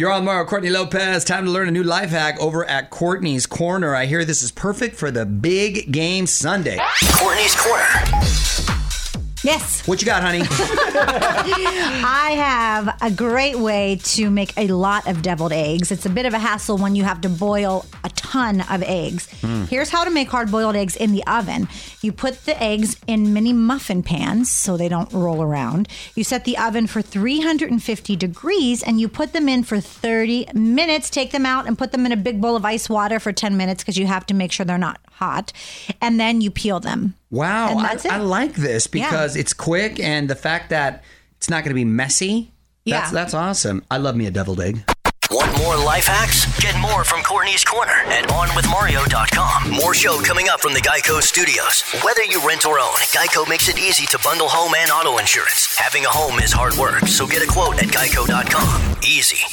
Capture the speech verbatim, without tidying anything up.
You're on Mario, Courtney Lopez. Time to learn a new life hack over at Courtney's Corner. I hear this is perfect for the big game Sunday. Courtney's Corner. Yes. What you got, honey? I have a great way to make a lot of deviled eggs. It's a bit of a hassle when you have to boil a ton of eggs. Mm. Here's how to make hard-boiled eggs in the oven. You put the eggs in mini muffin pans so they don't roll around. You set the oven for three hundred fifty degrees and you put them in for thirty minutes. Take them out and put them in a big bowl of ice water for ten minutes because you have to make sure they're not hot. And then you peel them. Wow. And that's I, it. I like this because yeah. it's quick and the fact that it's not going to be messy. Yeah. That's, that's awesome. I love me a deviled egg. Want more life hacks? Get more from Courtney's Corner at on with mario dot com. More show coming up from the GEICO studios. Whether you rent or own, GEICO makes it easy to bundle home and auto insurance. Having a home is hard work, so get a quote at geico dot com. Easy.